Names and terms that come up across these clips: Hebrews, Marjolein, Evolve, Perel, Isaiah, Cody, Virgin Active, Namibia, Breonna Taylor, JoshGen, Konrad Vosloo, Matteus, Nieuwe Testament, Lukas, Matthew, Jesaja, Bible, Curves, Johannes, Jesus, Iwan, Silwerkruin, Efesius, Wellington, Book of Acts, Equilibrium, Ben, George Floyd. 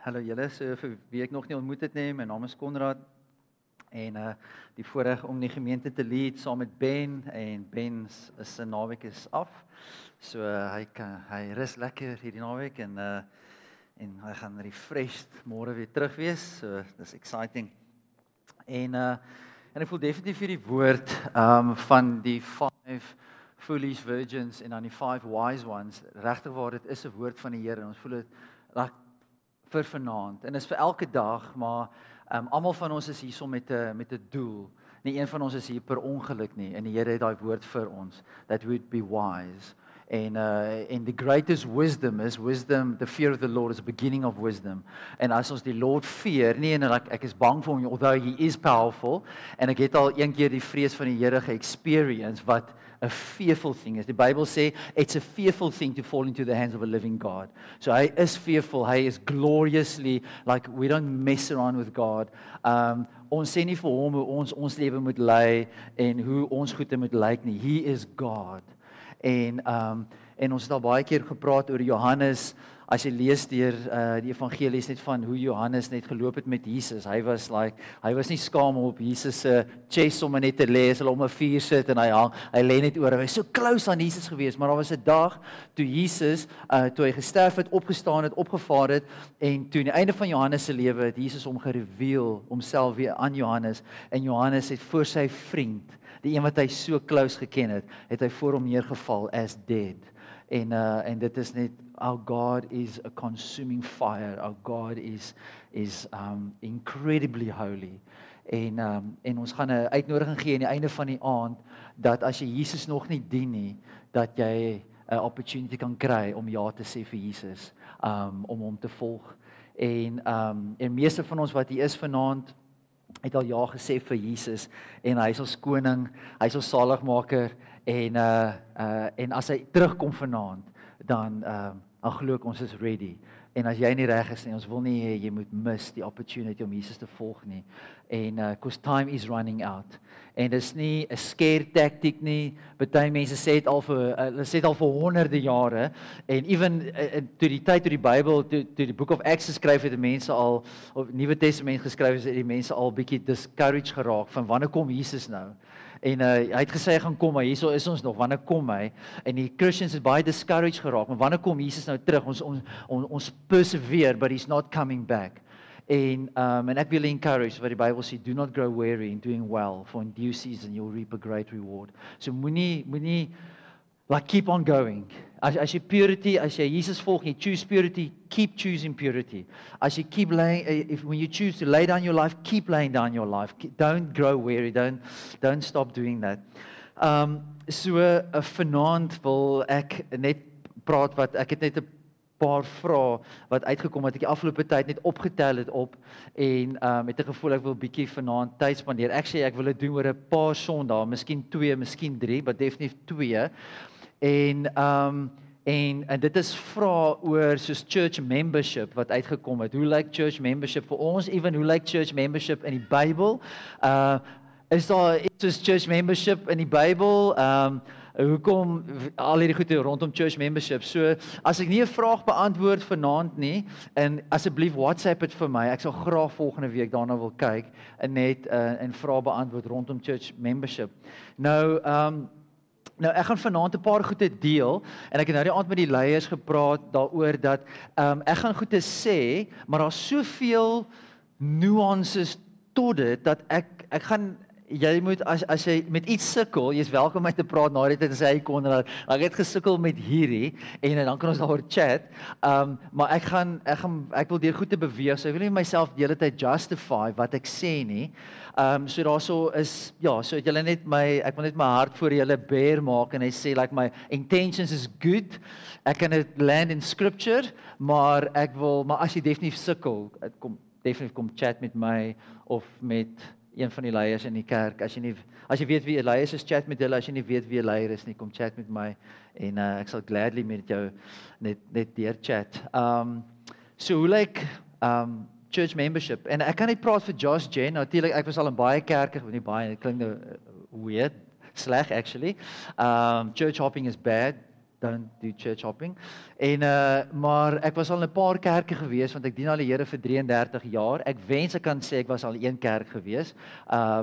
Hallo julle, so vir wie ek nog nie ontmoet het nie, my naam is Konrad en die voorreg om die gemeente te lead saam met Ben en Ben se naweek is af. So hy rus lekker hierdie naweek en hy gaan refreshed môre weer terug wees. So dis exciting. En ek voel definitief hierdie woord van die 5 foolish virgins en dan die 5 wise ones. Regtig waar, dit is 'n woord van die Here en ons voel dit vir vanaand, en is vir elke dag, maar almal van ons is hier so met 'n doel. Nie een van ons is hier per ongeluk nie, en die Here het daai woord vir ons, that we would be wise. And the greatest wisdom is wisdom, the fear of the Lord is the beginning of wisdom. En as ons die Lord fear, nie en ek is bang vir hom, although he is powerful, en ek het al een keer die vrees van die Here ge-experience, wat 'n fearful thing is. Die Bible sê, it's a fearful thing to fall into the hands of a living God. So hy is fearful, hy is gloriously, like we don't mess around with God. Ons sê nie vir hom hoe ons lewe moet lei, en hoe ons goede moet lyk nie. He is God. En ons het al baie keer gepraat oor Johannes, as jy lees deur die evangelies net van hoe Johannes net geloop het met Jesus, hy was nie skaam om op Jesus se chest om net te lê, as hulle om 'n vuur sit en hy hang, hy lê net oor, hy was so close aan Jesus gewees, maar daar was 'n dag toe Jesus, toe hy gesterf het, opgestaan het, opgevaar het, en toe aan die einde van Johannes se lewe het Jesus hom gereveel, homself weer aan Johannes, en Johannes het voor sy vriend, die een wat hy so close geken het, het hy voor hom neergeval as dead. En dit is net, our God is a consuming fire, our God is incredibly holy. En ons gaan 'n uitnodiging gee aan die einde van die aand, dat as jy Jesus nog nie dien nie, dat jy 'n opportunity kan kry om ja te sê vir Jesus, om hom te volg. En meeste van ons wat hier is vanaand, het al ja gesê vir Jesus, en hy is ons koning, hy is ons saligmaker, en as hy terugkom vanaand, dan glo ek ons is ready, en as jy nie reg is nie, ons wil nie hê jy moet mis die opportunity om Jesus te volg nie, en because time is running out, en dis nie 'n scare tactic nie, baie mense sê dit al vir honderde jare, en even toe die tyd toe die Bible, toe die Book of Acts geskryf het, die mense al, of Nieuwe Testament geskryf het, die mense al bietjie discouraged geraak, van wanneer kom Jesus nou? En hy het gesê, hy gaan kom, maar hier so is ons nog, wanneer kom hy? En die Christians het baie discouraged geraak, maar wanneer kom Jesus nou terug? Ons persevere, but he's not coming back. And ek wil encourage, wat die Bybel sê, do not grow weary in doing well, for in due season you'll reap a great reward. So moenie keep on going. As jy purity, as jy Jesus volg, jy choose purity, keep choosing purity. As jy keep when you choose to lay down your life, keep laying down your life. Don't grow weary, don't stop doing that. So vanaand wil ek net praat wat, ek het net 'n paar vrae wat uitgekom het, ek die afgelope tyd net opgetel het op, en met 'n gevoel ek wil bietjie vanaand tyd spandeer. Ek sê ek wil dit doen oor 'n paar sondae, miskien 2, miskien 3, maar definitief 2, en dit is vrae oor soos church membership wat uitgekom het. Hoe lyk church membership vir ons? Even hoe lyk church membership in die Bybel? Is daar soos church membership in die Bybel? Hoekom al hierdie goede rondom church membership? So as ek nie 'n vraag beantwoord vanaand nie, en asseblief WhatsApp dit vir my. Ek sal graag volgende week daarna wil kyk en net en vrae beantwoord rondom church membership. Nou, ek gaan vanaand 'n paar goede deel, en ek het nou die aand met die leiers gepraat daaroor dat ek gaan goede sê, maar daar's soveel nuances tot dit dat ek gaan, jy moet as jy met iets sukkel, jy's welkom om te praat na die tyd en sê jy kon dat ek het gesukkel met hierdie, en dan kan ons daaroor chat. Maar ek wil deur goed te beweeg, so ek wil nie myself die hele tyd justify wat ek sê nie. So daarso is, ja, so julle net ek wil net my hart voor julle bear maak, en hy sê like my intentions is good. Ek kan dit land in scripture, maar as jy definitief sukkel, kom chat met my of met een van die leiers in die kerk. As jy weet wie 'n leier is, chat met hulle. As jy nie weet wie 'n leier is nie, kom chat met my, en ek sal gladly met jou net deur chat. So hoe lyk church membership? En ek kan net praat vir JoshGen. Natuurlik, ek was al in baie kerke, nie baie, dit klink nou weird, sleg actually. Church hopping is bad. don't do church hopping. En maar ek was al in 'n paar kerke gewees want ek dien al die Here vir 33 jaar. Ek wens ek kan sê ek was al in een kerk gewees,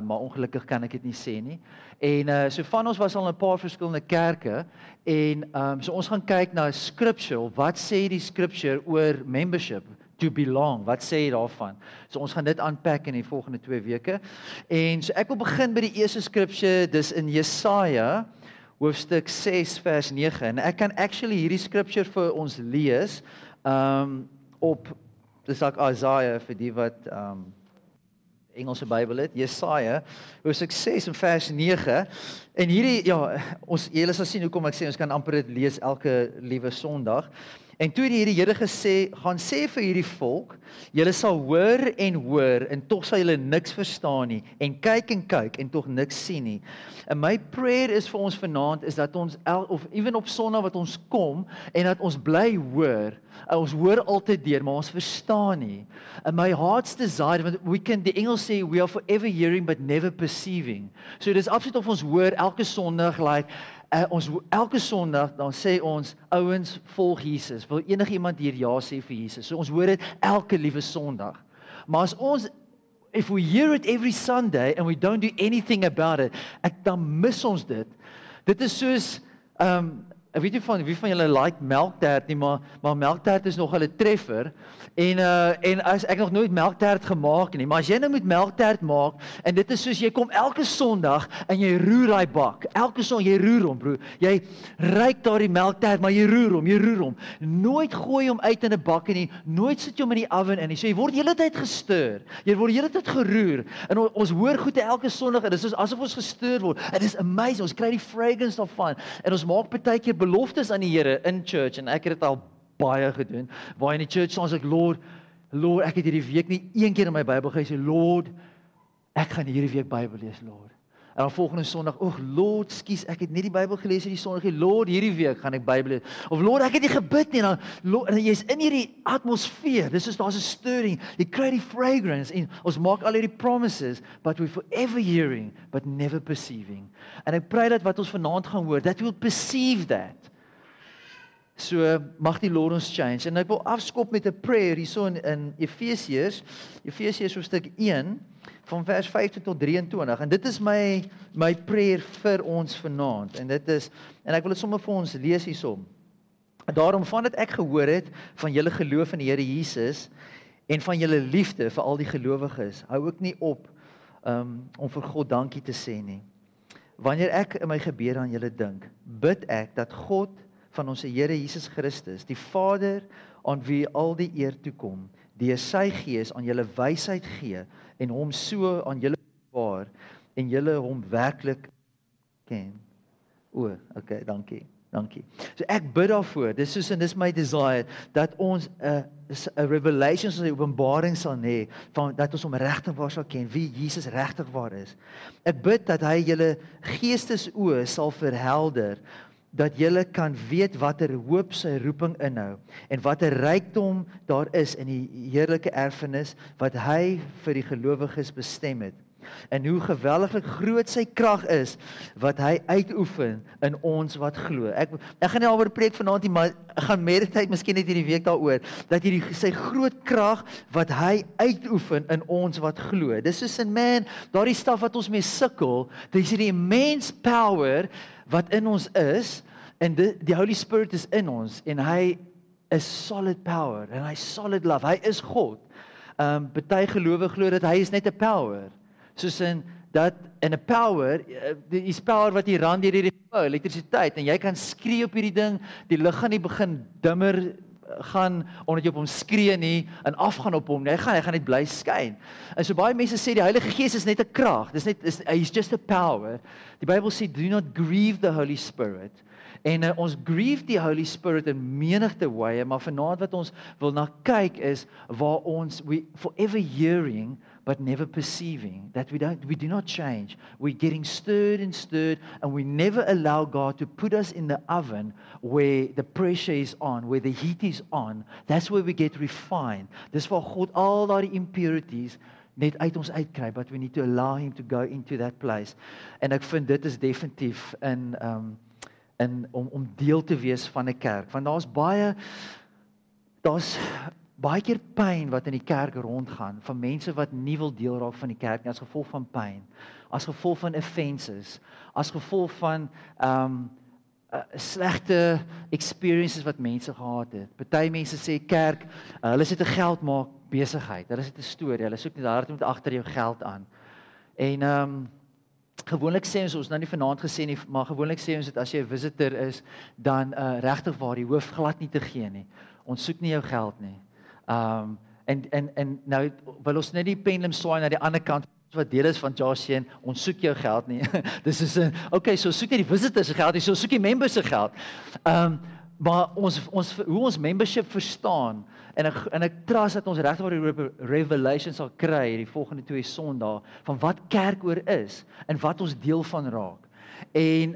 maar ongelukkig kan ek dit nie sê nie. En so van ons was al in 'n paar verskillende kerke en so ons gaan kyk na scripture, wat sê die scripture oor membership? To belong, wat sê jy daarvan? So ons gaan dit aanpak in die volgende 2 weke. En so ek wil begin by die eerste skripsie, dis in Jesaja, hoofstuk 6 vers 9. En ek kan actually hierdie skripsie vir ons lees, op, dis like Isaiah, vir die wat Engelse Bybel het, Jesaja, hoofstuk 6 en vers 9. En hierdie, ja, julle sal sien hoekom ek sê, ons kan amper dit lees elke liewe Sondag. En toe die Here gesê, gaan sê vir hierdie volk, julle sal hoor en hoor, en tog sal julle niks verstaan nie, en kyk, en tog niks sien nie. En my prayer is vir ons vanaand, is dat ons, of even op Sondag wat ons kom, en dat ons bly hoor, ons hoor altyd deur, maar ons verstaan nie. And my heart's desire, want die Engels sê, we are forever hearing, but never perceiving. So dis absoluut of ons hoor, elke Sondag, like, elke Sondag, dan sê ons, ouens, volg Jesus. Wil enige iemand hier ja sê vir Jesus? So ons hoor dit elke liewe Sondag. Maar as ons, if we hear it every Sunday, and we don't do anything about it, dan mis ons dit. Dit is soos, ek weet nie van wie van julle like melktert nie, maar melktert is nog 'n treffer, en as ek nog nooit melktert gemaak nie, maar as jy nou moet melktert maak, en dit is soos jy kom elke Sondag, en jy roer daai bak, elke Sondag, jy roer hom, broer, jy ruik daardie melktert, maar jy roer hom, nooit gooi hom uit in 'n bakkie nie, nooit sit jy hom in die oven in nie, so jy word die hele tyd gesteur, jy word die hele tyd geroer, en ons hoor goed elke Sondag, en dit is asof ons gesteur word, en dit is amazing, ons kry die fragrance daarvan, en ons maak partykeer beloftes aan die Here in church, en ek het dit al baie gedoen, waar in die church staan ek, Lord, ek het hierdie week nie een keer in my Bybel gelees, Lord, ek gaan hierdie week Bybel lees, Lord. En dan volgende Sondag, Lord, skus, ek het nie die Bybel gelees hierdie Sondag nie, Lord, hierdie week gaan ek Bybel lees. Of Lord, ek het nie gebid nie, en jy's in hierdie atmosfeer, dis is daar's 'n stirring, jy kry die fragrance, en ons maak al hierdie promises, but we're forever hearing, but never perceiving. En ek pray dat wat ons vanaand gaan hoor, that we'll perceive that. So, mag die Lord ons change. En ek wil afskop met 'n prayer, hierso in Efesius hoofstuk 1, van vers 15 tot 23, en dit is my prayer vir ons vanaand, en dit is, en ek wil dit sommer vir ons lees hiersom. Daarom vandat ek gehoor het van julle geloof in die Here Jesus, en van julle liefde vir al die gelowiges, hou ek nie op om vir God dankie te sê nie. Wanneer ek in my gebede aan julle dink, bid ek dat God van ons Here Jesus Christus, die Vader aan wie al die eer toekom, deur sy gees aan julle wysheid gee en hom so aan julle openbaar en julle hom werklik ken. Okay, dankie. So ek bid daarvoor, dis my desire dat ons 'n revelation, so 'n openbaring sal hê van dat ons hom regtig waar sal ken, wie Jesus regtig waar is. Ek bid dat hy julle geestesoë sal verhelder, dat julle kan weet watter hoop sy roeping inhou en watter rykdom daar is in die heerlike erfenis wat hy vir die gelowiges bestem het en hoe geweldig groot sy krag is wat hy uitoefen in ons wat glo. Ek gaan nie daaroor preek vanaand nie, maar gaan meditate miskien net hierdie week daaroor dat hierdie sy groot krag wat hy uitoefen in ons wat glo. Dis soos in man, daardie staf wat ons mee sukkel, dis hierdie immense power wat in ons is, en die Holy Spirit is in ons, en hy is solid power, en hy is solid love, hy is God. Party gelowe glo dat hy is net 'n power, soos in 'n power, is power wat hier ran deur hierdie elektrisiteit, en jy kan skree op hierdie ding, die lig gaan nie begin dimmer gaan, omdat jy op hom skree nie, en afgaan op hom, hy gaan net bly skyn. En so baie mense sê, die Heilige Gees is net 'n krag, he's just a power. Die Bybel sê, do not grieve the Holy Spirit. En ons grieve die Holy Spirit in menigte wye, maar vanaand wat ons wil na kyk is, waar ons, we forever hearing, but never perceiving, that we do not change. We're getting stirred, and we never allow God to put us in the oven where the pressure is on, where the heat is on. That's where we get refined. Dis waar God al daardie impurities net uit ons uitkry, but we need to allow him to go into that place. En ek vind dit is definitief in om deel te wees van 'n kerk. Want daar's baie keer pyn wat in die kerk rondgaan, van mense wat nie wil deel raak van die kerk nie, as gevolg van pyn, as gevolg van offenses, as gevolg van slegte experiences wat mense gehad het. Party mense sê kerk, hulle sit 'n geld maak besigheid, hulle sit 'n storie, hulle soek net daar met agter jou geld aan. En gewoonlik sê ons nou nie vanaand gesê nie, maar gewoonlik sê ons dat as jy 'n visitor is, dan regtig waar die hoof glad nie te gee nie. Ons soek nie jou geld nie. En nou wil ons net die pendulum swaai na die ander kant wat deel is van JoshGen, ons soek jou geld nie. Dis is 'n so soek jy die visitors se geld, jy so soek die members se geld. Maar ons hoe ons membership verstaan en ek trust dat ons regtig die revelation sal kry hierdie volgende 2 Sondae van wat kerk oor is en wat ons deel van raak. En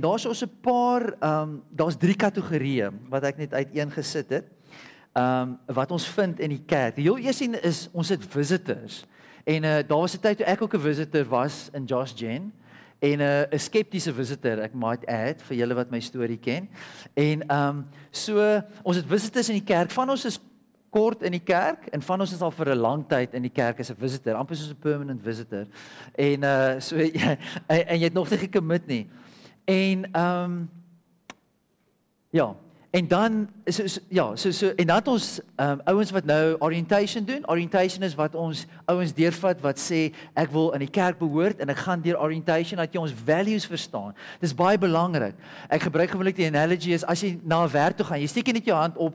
daar's ons 'n paar daar's 3 kategorieë wat ek net uiteengesit het. Wat ons vind in die kerk. Die heel eerste is ons het visitors. En daar was 'n tyd toe ek ook 'n visitor was in JoshGen en 'n skeptiese visitor, ek might add, vir julle wat my storie ken. En so ons het visitors in die kerk. Van ons is kort in die kerk en van ons is al vir 'n lang tyd in die kerk as 'n visitor, amper soos 'n permanent visitor. En so en jy het nog nie gekommit nie. En ja, en dan en dan het ons ouens wat nou orientation doen. Orientation is wat ons ouens deurvat wat sê ek wil aan die kerk behoort en ek gaan deur orientation dat jy ons values verstaan. Dis baie belangrik. Ek gebruik gewoonlik die analogy is as jy na 'n werk toe gaan, jy steek net jou hand op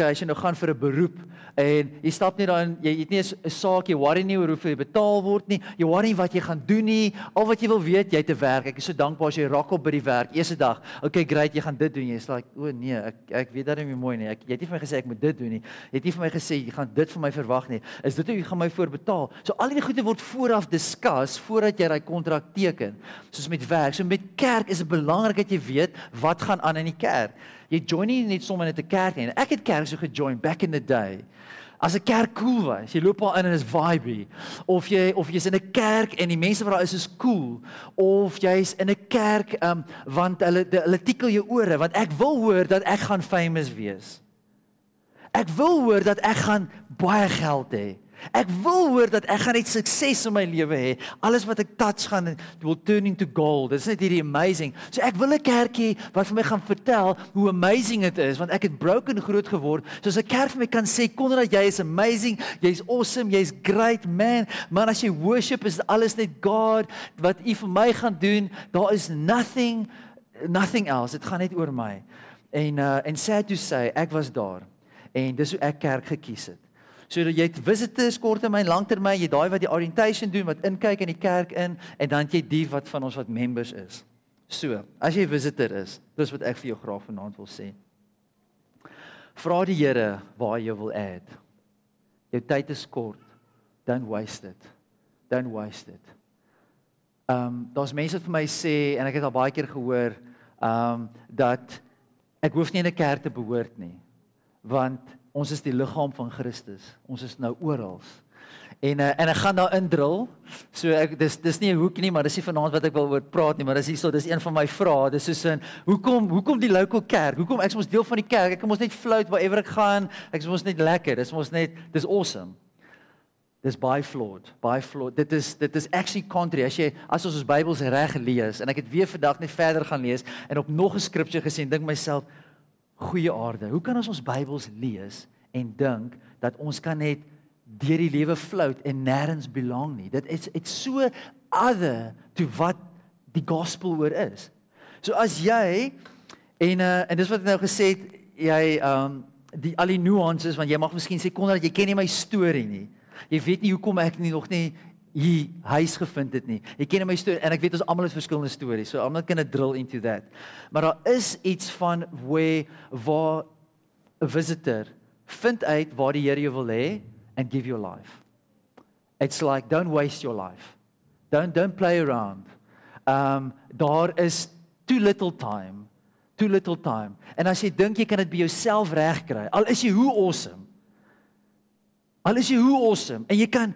as jy nou gaan vir 'n beroep en jy stap nie daarin, jy het nie 'n saak, jy worry nie oor hoeveel jy betaal word nie, jy worry nie wat jy gaan doen nie, al wat jy wil weet, jy het 'n werk, ek is so dankbaar as jy raak op by die werk, eerste dag, great, jy gaan dit doen, jy is nee, ek weet dat dit nie mooi nie, jy het nie vir my gesê ek moet dit doen nie, jy het nie vir my gesê, jy gaan dit van my verwag nie, is dit hoe jy gaan my voor betaal, so al die goede word vooraf discuss, voordat jy daai kontrak teken, soos met werk, so met kerk is dit belangrik dat jy weet, wat gaan aan in die kerk, jy join nie net sommer net 'n kerk nie. Ek het kerk so gejoin back in the day. As 'n kerk cool was, jy loop al in en is vibey. Of jy's in 'n kerk en die mense wat daar is cool. Of jy's in 'n kerk want hulle tikel jou ore want ek wil hoor dat ek gaan famous wees. Ek wil hoor dat ek gaan baie geld hê. Ek wil hoor dat ek gaan net sukses in my lewe hê. Alles wat ek touch gaan, it will turn into gold. Dit is net hierdie amazing. So ek wil 'n kerk hê wat vir my gaan vertel hoe amazing dit is, want ek het broken groot geword. So as 'n kerk vir my kan sê, Konrad, jy is amazing, jy's awesome, jy's great man. Maar as jy worship is alles net God wat U vir my gaan doen. Daar is nothing else. Dit gaan net oor my. En sad to say, ek was daar. En dis hoe ek kerk gekies het. So jy het visitors korttermyn, langtermyn, jy daai wat die orientation doen, wat inkyk in die kerk in en dan jy die wat van ons wat members is. So, as jy visitor is, dis wat ek vir jou graag vanaand wil sê. Vra die Here waar jy wil add. Jou tyd is kort. Don't waste it. Daar's mense wat vir my sê en ek het al baie keer gehoor, dat ek hoef nie in 'n kerk te behoort nie. Want ons is die liggaam van Christus. Ons is nou oral. En ek gaan daar indrul. So ek dis nie 'n hoek nie, maar dis nie vanaand wat ek wil oor praat nie, maar dis hierso, dis een van my vrae. Dis soos hoekom die local kerk? Hoekom ek mos deel van die kerk? Ek kan mos net fluit wherever ek gaan. Ek mos net lekker. Dis mos net dis awesome. Dis baie flawed. Dit is actually contrary. As ons Bybels reg lees en ek het weer vandag net verder gaan lees en op nog 'n skripsie gesien, dink myself goeie aarde. Hoe kan ons Bybels lees en dink dat ons kan net deur die lewe flout en nêrens belang nie? Dit is so other to wat die gospel oor is. So as jy en dis wat ek nou gesê het, jy die al die nuances want jy mag miskien sê Konrad, jy ken nie my storie nie. Jy weet nie hoekom ek nie nog nie hier huis gevind het nie. Jy ken my storie en ek weet ons almal het verskillende stories. So I'm not going to drill into that. Maar daar is iets van waar 'n visitor vind uit waar die Here jou wil hê and give your life. It's like don't waste your life. Don't play around. Daar is too little time. En as jy dink jy kan dit by jouself regkry, al is jy hoe awesome en jy kan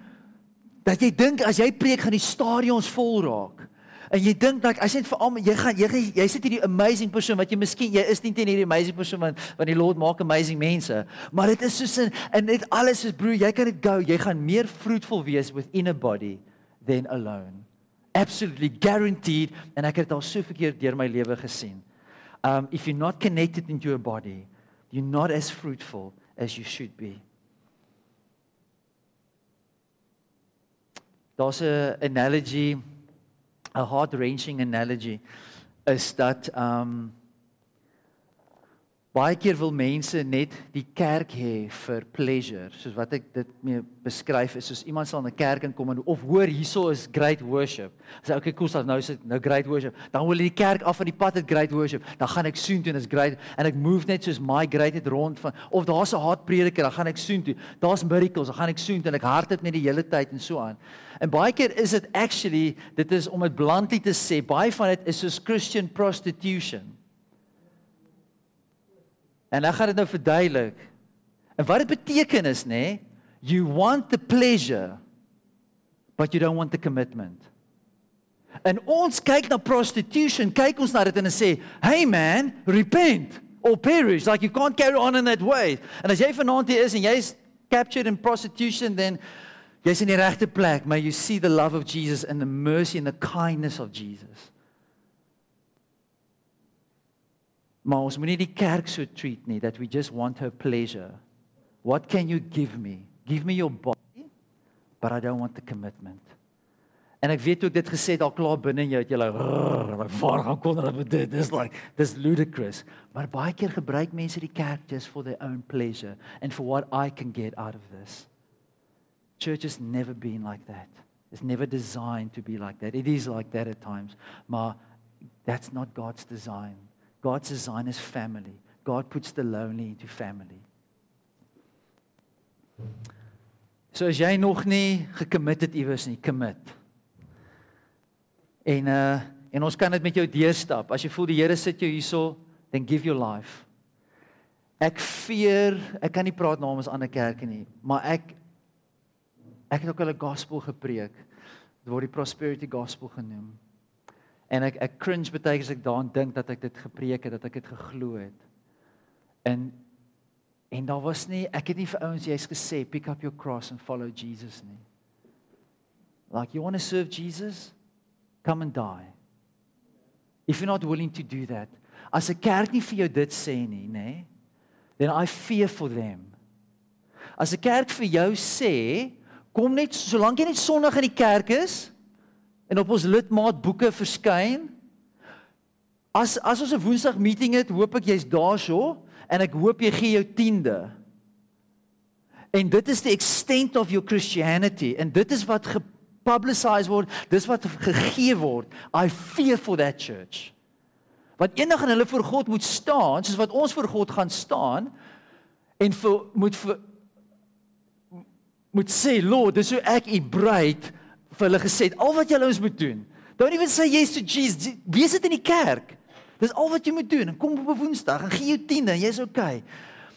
dat jy dink as jy preek gaan die stadions vol raak. En jy dink dat as jy net vir almal jy sit hierdie amazing persoon wat jy miskien jy is nie teen hierdie amazing persoon want die Lord maak amazing mense. Maar dit is soos en dit alles is broer, jy kan dit go. Jy gaan meer fruitful wees within a body than alone. Absolutely guaranteed en ek het dit al so verkeerd deur my lewe gesien. If you're not connected into your body, you're not as fruitful as you should be. Daar's 'n analogy, 'n heart-wrenching analogy is dat baie keer wil mense net die kerk hê vir pleasure. Soos wat ek dit mee beskryf is soos iemand sal in 'n kerk inkom en of hoor hierso is great worship. Sê okay, cool, so nou is dit nou great worship. Dan wil die kerk af van die pad het great worship. Dan gaan ek soen toe en is great en ek move net soos my great het rond van of daar's 'n haatprediker, dan gaan ek soen toe. Daar's miracles, dan gaan ek soen toe en ek hart dit met die hele tyd en so aan. En baie keer is dit actually, dit is om dit bluntly te sê, baie van dit is soos Christian prostitution. En ek gaan dit nou verduidelik. En wat dit beteken is, nee, you want the pleasure, but you don't want the commitment. En ons kyk na prostitution, kyk ons na dit en sê, hey man, repent or perish, like you can't carry on in that way. En as jy vanaand hier is en jy's captured in prostitution, then jy's in die regte plek, may you see the love of Jesus and the mercy and the kindness of Jesus. Maar ons moet nie die kerk so treat nie, that we just want her pleasure. What can you give me? Give me your body, but I don't want the commitment. En ek weet ook dit gesê al klaar binne in jou, dat jy waar gaan Konrad met dit? Dis like, dis ludicrous. Maar baie keer gebruik mense die kerk just for their own pleasure, and for what I can get out of this. Church has never been like that. It's never designed to be like that. It is like that at times, maar that's not God's design. God's design is family. God puts the lonely into family. So as jy nog nie gecommit het iewers nie, commit. En ons kan dit met jou deurstap. As jy voel die Here sit jou hierso, then give your life. Ek kan nie praat namens ander kerke nie, maar ek het ook al 'n gospel gepreek. Dit word die prosperity gospel genoem. En ek cringe baie keer as ek daaraan dink dat ek dit gepreek het, dat ek dit geglo het. En daar was nie, ek het nie vir ouens jy's gesê pick up your cross and follow Jesus nie. Like you want to serve Jesus, come and die. If you're not willing to do that, as 'n kerk nie vir jou dit sê nie, nê? Then I fear for them. As 'n kerk vir jou sê, kom net solank jy net Sondag in die kerk is, en op ons lidmaatboeke verskyn. As ons 'n Woensdag meeting het, hoop ek jy's daarso en ek hoop jy gee jou tiende. En dit is the extent of your Christianity en dit is wat gepubliciseer word, dis wat gegee word. I fear for that church. Want eendag en hulle voor God moet staan, soos wat ons voor God gaan staan en moet sê, Lord, dis hoe ek U breed vir hulle gesê, al wat julle ons moet doen, don't even say yes to Jesus, wees dit in die kerk, dis al wat jy moet doen, en kom op 'n Woensdag, en gee jou tiende, en jy's okay,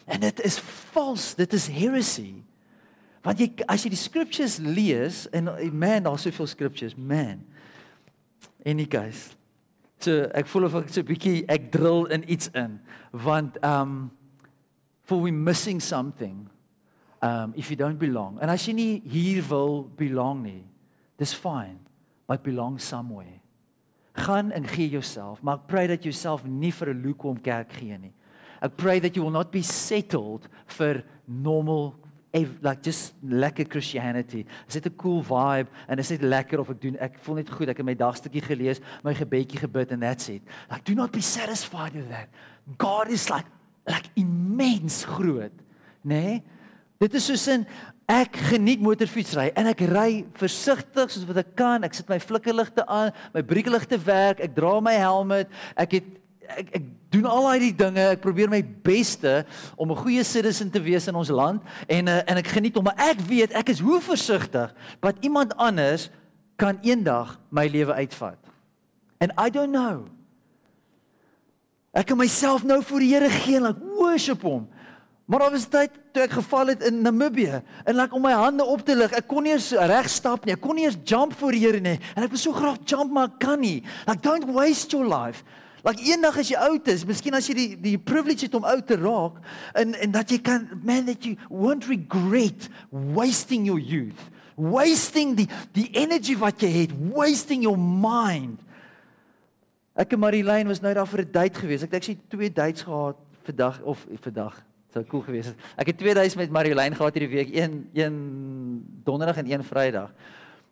en dit is vals, dit is heresy, want jy, as jy die scriptures lees, en man, daar is soveel scriptures, man, en die guys, so ek voel of ek so 'n bietjie, ek drill in iets in, want, for we missing something, if you don't belong, en as jy nie hier wil belong nie, dis fine, but belong somewhere. Gaan en gee jouself, maar ek pray dat jouself nie vir 'n lukewarm kerk gee nie. Ek pray that you will not be settled vir normal, like just lekker Christianity. Is dit 'n cool vibe en is dit lekker of ek doen, ek voel net goed, ek het my dagstukkie gelees, my gebedjie gebid and that's it. Like do not be satisfied with that. God is like immens groot, né? Nee? Dit is soos in ek geniet motorfietsry en ek ry versigtig soos wat ek kan. Ek sit my flikkerligte aan, my briekeligte werk, ek dra my helm, ek doen al hierdie dinge. Ek probeer my beste om 'n goeie citizen te wees in ons land en ek geniet hom, maar ek weet ek is hoe versigtig wat iemand anders kan eendag my lewe uitvat. And I don't know. Ek kan myself nou voor die Here gee en like worship hom. Maar daar was tyd toe ek geval het in Namibia, en like om my hande op te lig, ek kon nie eens reg stap nie, ek kon nie eens jump voor hier nie, en ek wil so graag jump, maar ek kan nie. Like, don't waste your life. Like, eendag as jy oud is, miskien as jy die privilege het om oud te raak, en dat jy kan, man, that you won't regret wasting your youth, wasting the energy wat jy het, wasting your mind. Ek en Marjolein was nou daar vir 'n date gewees, ek het actually 2 dates gehad vandag. Dit sou cool gewees het. Ek het 2 dates met Marjolein gehad hierdie week, een donderdag en een vrydag.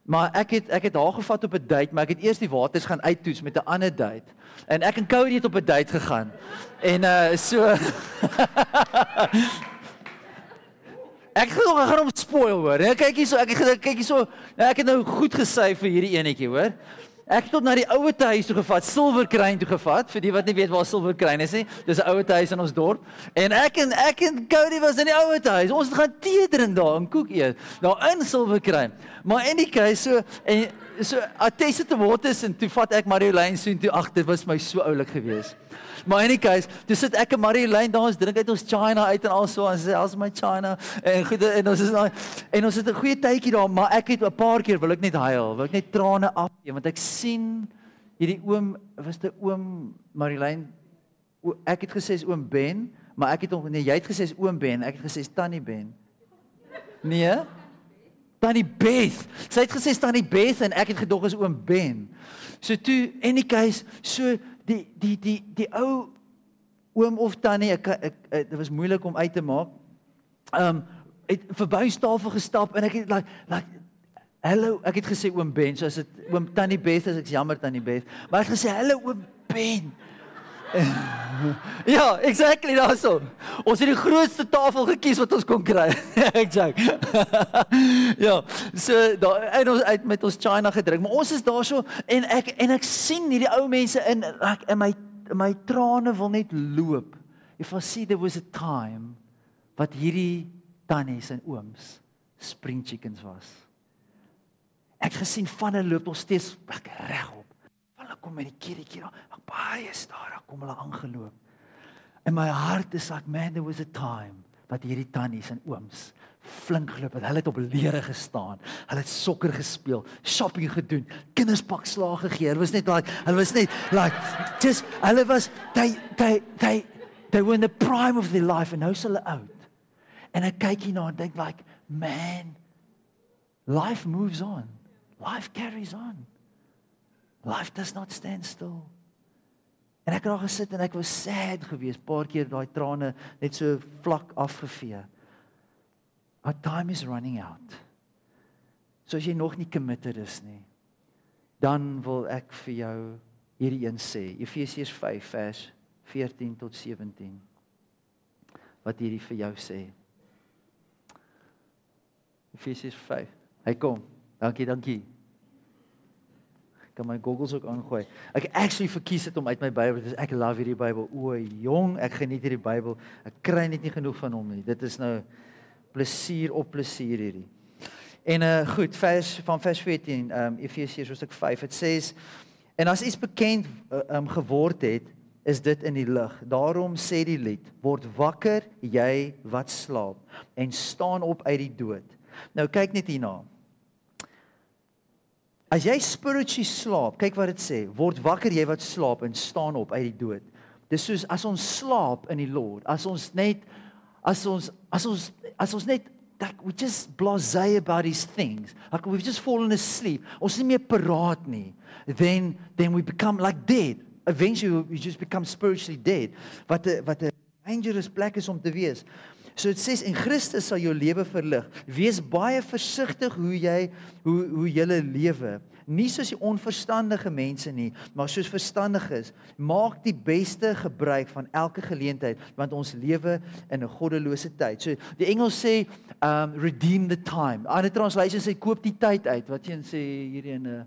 Maar ek het haar gevat op 'n date, maar ek het eers die waters gaan uittoets met 'n ander date. En ek en Cody het op 'n date gegaan. En ek gaan hom spoil, hoor. Kyk hierso. Ek het nou goed gesave vir hierdie enetjie, hoor. Ek het tot na die ouwe huis toe gevat, Silwerkruin toe gevat, vir die wat nie weet waar Silwerkruin is nie, dis 'n ouwe huis in ons dorp, en ek en Cody was in die ouwe huis, ons het gaan tee drink daar, en koek eet, daar in Silwerkruin, maar in die huis, so attested the waters, en toe vat ek Marjolein soen toe, ach, dit was my so oulik gewees, maar in die huis, toe sit ek en Marjolein daar, ons drink uit ons China uit, en al so, en sê, as my China, en goed, en ons het 'n goeie tydjie daar, maar ek het 'n paar keer, wil ek net huil, wil ek net trane afgee, want ek sien, hierdie oom, was die oom Marjolein, ek het gesê is oom Ben, maar ek het hom, nee, jy het gesê is oom Ben, ek het gesê is tannie Ben. Nee, tannie Beth, sy het gesê is tannie Beth, en ek het gedog is oom Ben. So toe, en die keis, so die ou oom of tannie, dit was moeilik om uit te maak, het verby ons tafel gestap, en ek het, hallo, ek het gesê oom Ben, so as het oom tannie Beth is, ek jammer tannie Beth, maar ek het gesê, hallo oom Ben. Ja, exactly, daar so. Ons het die grootste tafel gekies wat ons kon kry. Exact. Ja, so, daar, en ons uit met ons China gedruk, maar ons is daar so, en ek sien hierdie ou mense, en my trane wil net loop. If I see there was a time, wat hierdie tannies en ooms, spring chickens was. Ek gesien van hulle loop ons steeds reg op. Hulle kom met die kierie daar, ek baie staar, ek kom hulle aangeloop. En my hart is like, man, there was a time, wat hierdie tannies en ooms flink geloop het, hulle het op lere gestaan, hulle het sokker gespeel, shopping gedoen, kinderspak slaag gegee, they were in the prime of their life, en nou is hulle oud. En ek kyk hierna en denk like, man, life moves on. Life carries on. Life does not stand still. En ek het daar gesit en ek was sad gewees, paar keer daai trane net so vlak afgevee. Our time is running out. So as jy nog nie committed is nie, dan wil ek vir jou hierdie een sê, Efesius 5 vers 14 tot 17, wat hierdie vir jou sê. Efesius 5, hy kom, dankie. Kan my goggles ook aangooi. Ek actually verkies het om uit my Bybel, dus ek love hierdie Bybel. O, jong, ek geniet hierdie Bybel. Ek kry net nie genoeg van hom nie. Dit is nou plesier op plesier hierdie. En goed, van vers 14, Efesiërs hoofstuk 5, het sê, en as iets bekend geword het, is dit in die lig. Daarom sê die lied, word wakker, jy wat slaap, en staan op uit die dood. Nou kyk net hierna. As jy spiritually slaap, kyk wat dit sê, word wakker jy wat slaap en staan op uit die dood. Dis soos as ons slaap in die Lord, as ons net like we just blasé about these things, like we've just fallen asleep, ons is nie meer paraat nie, then we become like dead. Eventually we just become spiritually dead. Wat 'n dangerous plek is om te wees. So dit sê, en Christus sal jou lewe verlig. Wees baie versigtig hoe jylle lewe. Nie soos die onverstandige mense nie, maar soos verstandiges. Maak die beste gebruik van elke geleentheid, want ons lewe in 'n goddelose tyd. So die Engels sê, redeem the time. Ander translation sê, koop die tyd uit. Wat jy sê hierdie in 'n...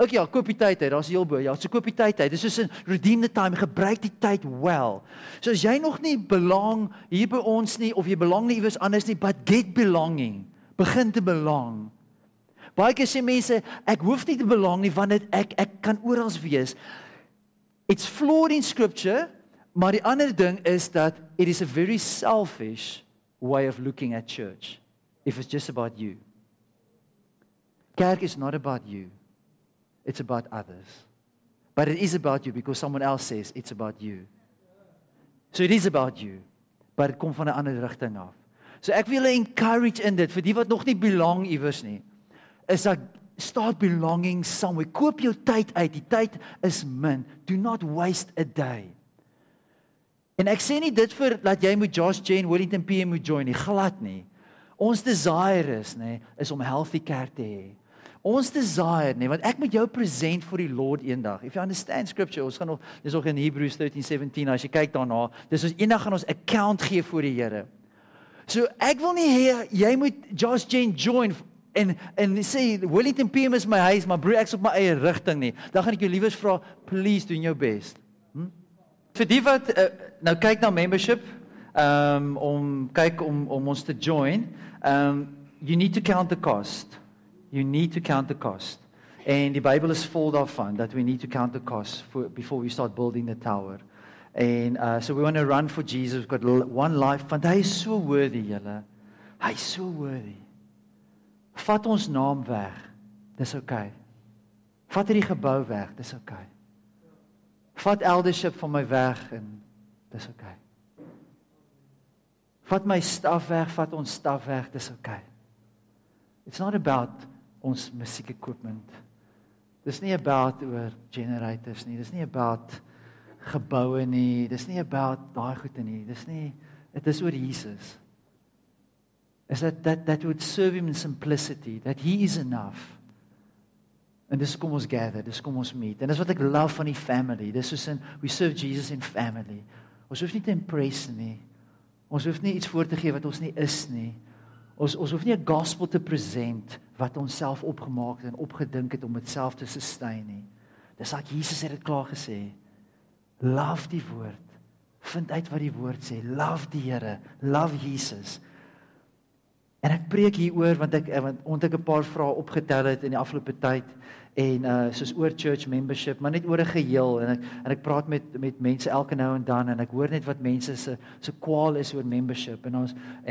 Ook ja, koop die tyd uit, daar is heelbo, ja, so koop die tyd uit, dit is soos in redeem the time, gebruik die tyd wel. So as jy nog nie belang hier by ons nie, of jy belang nie iewers anders nie, but get belonging, begin te belang. Baie keer sê mense, ek hoef nie te belang nie, want ek kan oral wees. It's flawed in scripture, Maar die ander ding is dat it is a very selfish way of looking at church if it's just about you. Kerk is not about you. It's about others. But it is about you because someone else says it's about you. So it is about you. Maar dit kom van 'n ander rigting af. So ek wil julle encourage in dit vir die wat nog nie belong iewers nie. Is dat start belonging somewhere. Koop jou tyd uit. Die tyd is min. Do not waste a day. En ek sê nie dit vir dat jy moet JoshGen, Wellington PM moet join nie, glad nie. Ons desire is, nê, is om healthy kerk te hê. Ons desire, nê, want ek moet jou present vir die Lord eendag. If you understand scripture, ons gaan nog, dis nog in Hebrews 13:17, as jy kyk daarna, dis ons eendag gaan ons account gee voor die Here. So ek wil nie hê jy moet JoshGen join en sê Wellington PM is my huis, maar broer ek's op my eie rigting nie. Dan gaan ek jou liewers vra, please doen jou bes. Vir die wat nou kyk na membership, om ons te join, you need to count the cost. You need to count the cost. En die Bybel is vol daarvan that we need to count the cost before we start building the tower. And so we want to run for Jesus. We've got one life, want hy is so worthy, julle. Hy is so worthy. Vat ons naam weg. Dis okay. Vat hierdie gebou weg. Dis okay. Vat eldership van my weg en dis okay. Vat my staf weg, vat ons staf weg, dis okay. It's not about ons music equipment. Dis nie about oor generators nie, dis nie about geboue nie, dis nie about daai goede nie, dis nie, dit is oor Jesus. Is that would serve him in simplicity, that he is enough. En dis kom ons gather, dis kom ons meet. En dis wat ek love van die family. Dis soos in, we serve Jesus in family. Ons hoef nie te impress nie. Ons hoef nie iets voor te gee wat ons nie is nie. Ons hoef nie 'n gospel te present wat ons self opgemaak het en opgedink het om dit self te sustain nie. Dis wat Jesus het klaar gesê. Love die woord. Vind uit wat die woord sê. Love die Here. Love Jesus. En ek preek hieroor want ek 'n paar vrae opgetel het in die afgelope tyd en soos oor church membership, maar net oor 'n geheel en ek praat met mense elke nou en dan en ek hoor net wat mense se kwaal is oor membership en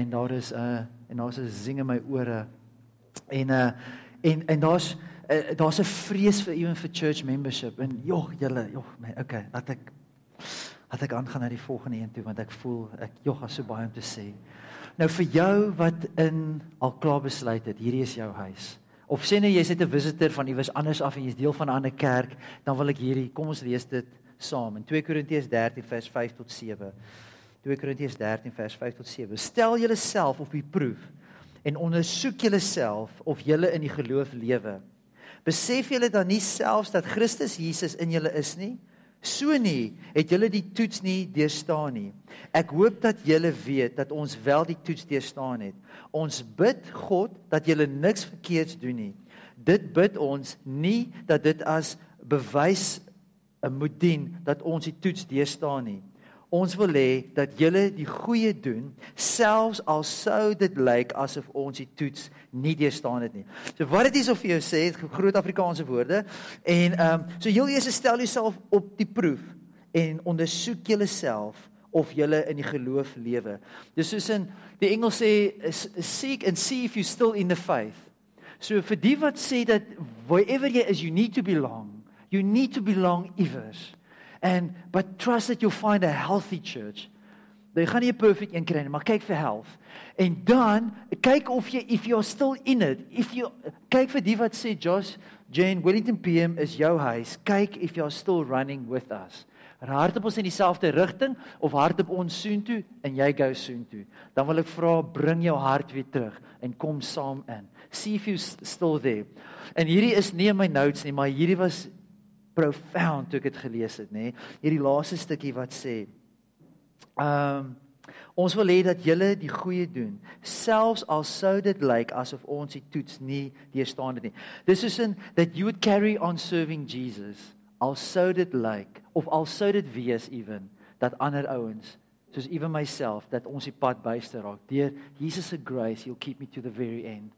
daar is 'n sing in my ore en daar's 'n vrees vir ewen vir church membership en okay, laat ek aangaan na die volgende een toe want ek voel ek as so baie om te sê. Nou vir jou wat al klaar besluit het, hierdie is jou huis. Of sê nou jy's net 'n visitor van iewers anders af en jy's deel van 'n ander kerk, dan wil ek hierdie, kom ons lees dit saam in 2 Corinthians 13 vers 5 tot 7. 2 Corinthians 13 vers 5 tot 7. Stel julleself op die proef en ondersoek julleself of julle in die geloof lewe. Besef julle dan nie selfs dat Christus Jesus in julle is nie? So nie, het julle die toets nie deurstaan nie. Ek hoop dat julle weet dat ons wel die toets deurstaan het. Ons bid God dat julle niks verkeerds doen nie. Dit bid ons nie dat dit as bewys moet dien dat ons die toets deurstaan nie. Ons wil hê dat julle die goeie doen, selfs al sou dit lyk asof ons die toets nie deurstaan het nie. So wat dit is of jy sê, groot Afrikaanse woorde, en so heel eers stel jouself op die proef en ondersoek jouself of julle in die geloof lewe. Dis soos in die Engels sê seek and see if you're still in the faith. So vir die wat sê dat wherever jy is, you need to belong. You need to belong iewers. But trust that you'll find a healthy church. Jy gaan nie 'n perfect een kry nie, maar kyk vir health. En dan kyk of jy if you're still in it, if you kyk vir die wat sê JoshGen, Wellington PM is jou huis. Kyk if you're still running with us. Hardop ons in dieselfde rigting of hardop ons soontoe en jy go soontoe. Dan wil ek vra, bring jou hart weer terug en kom saam in. See if you're still there. En hierdie is nie in my notes nie, maar hierdie was profound toe ek het gelees het, nê. Hierdie laaste stukkie wat sê, ons wil hê dat julle die goeie doen, selfs al sou dit lyk asof ons die toets nie deurstaan het nie. This is in that you would carry on serving Jesus, al sou dit lyk, of al sou dit wees even, dat ander ouens, soos even myself, dat ons die pad byste raak. Deur Jesus' grace, he'll keep me to the very end.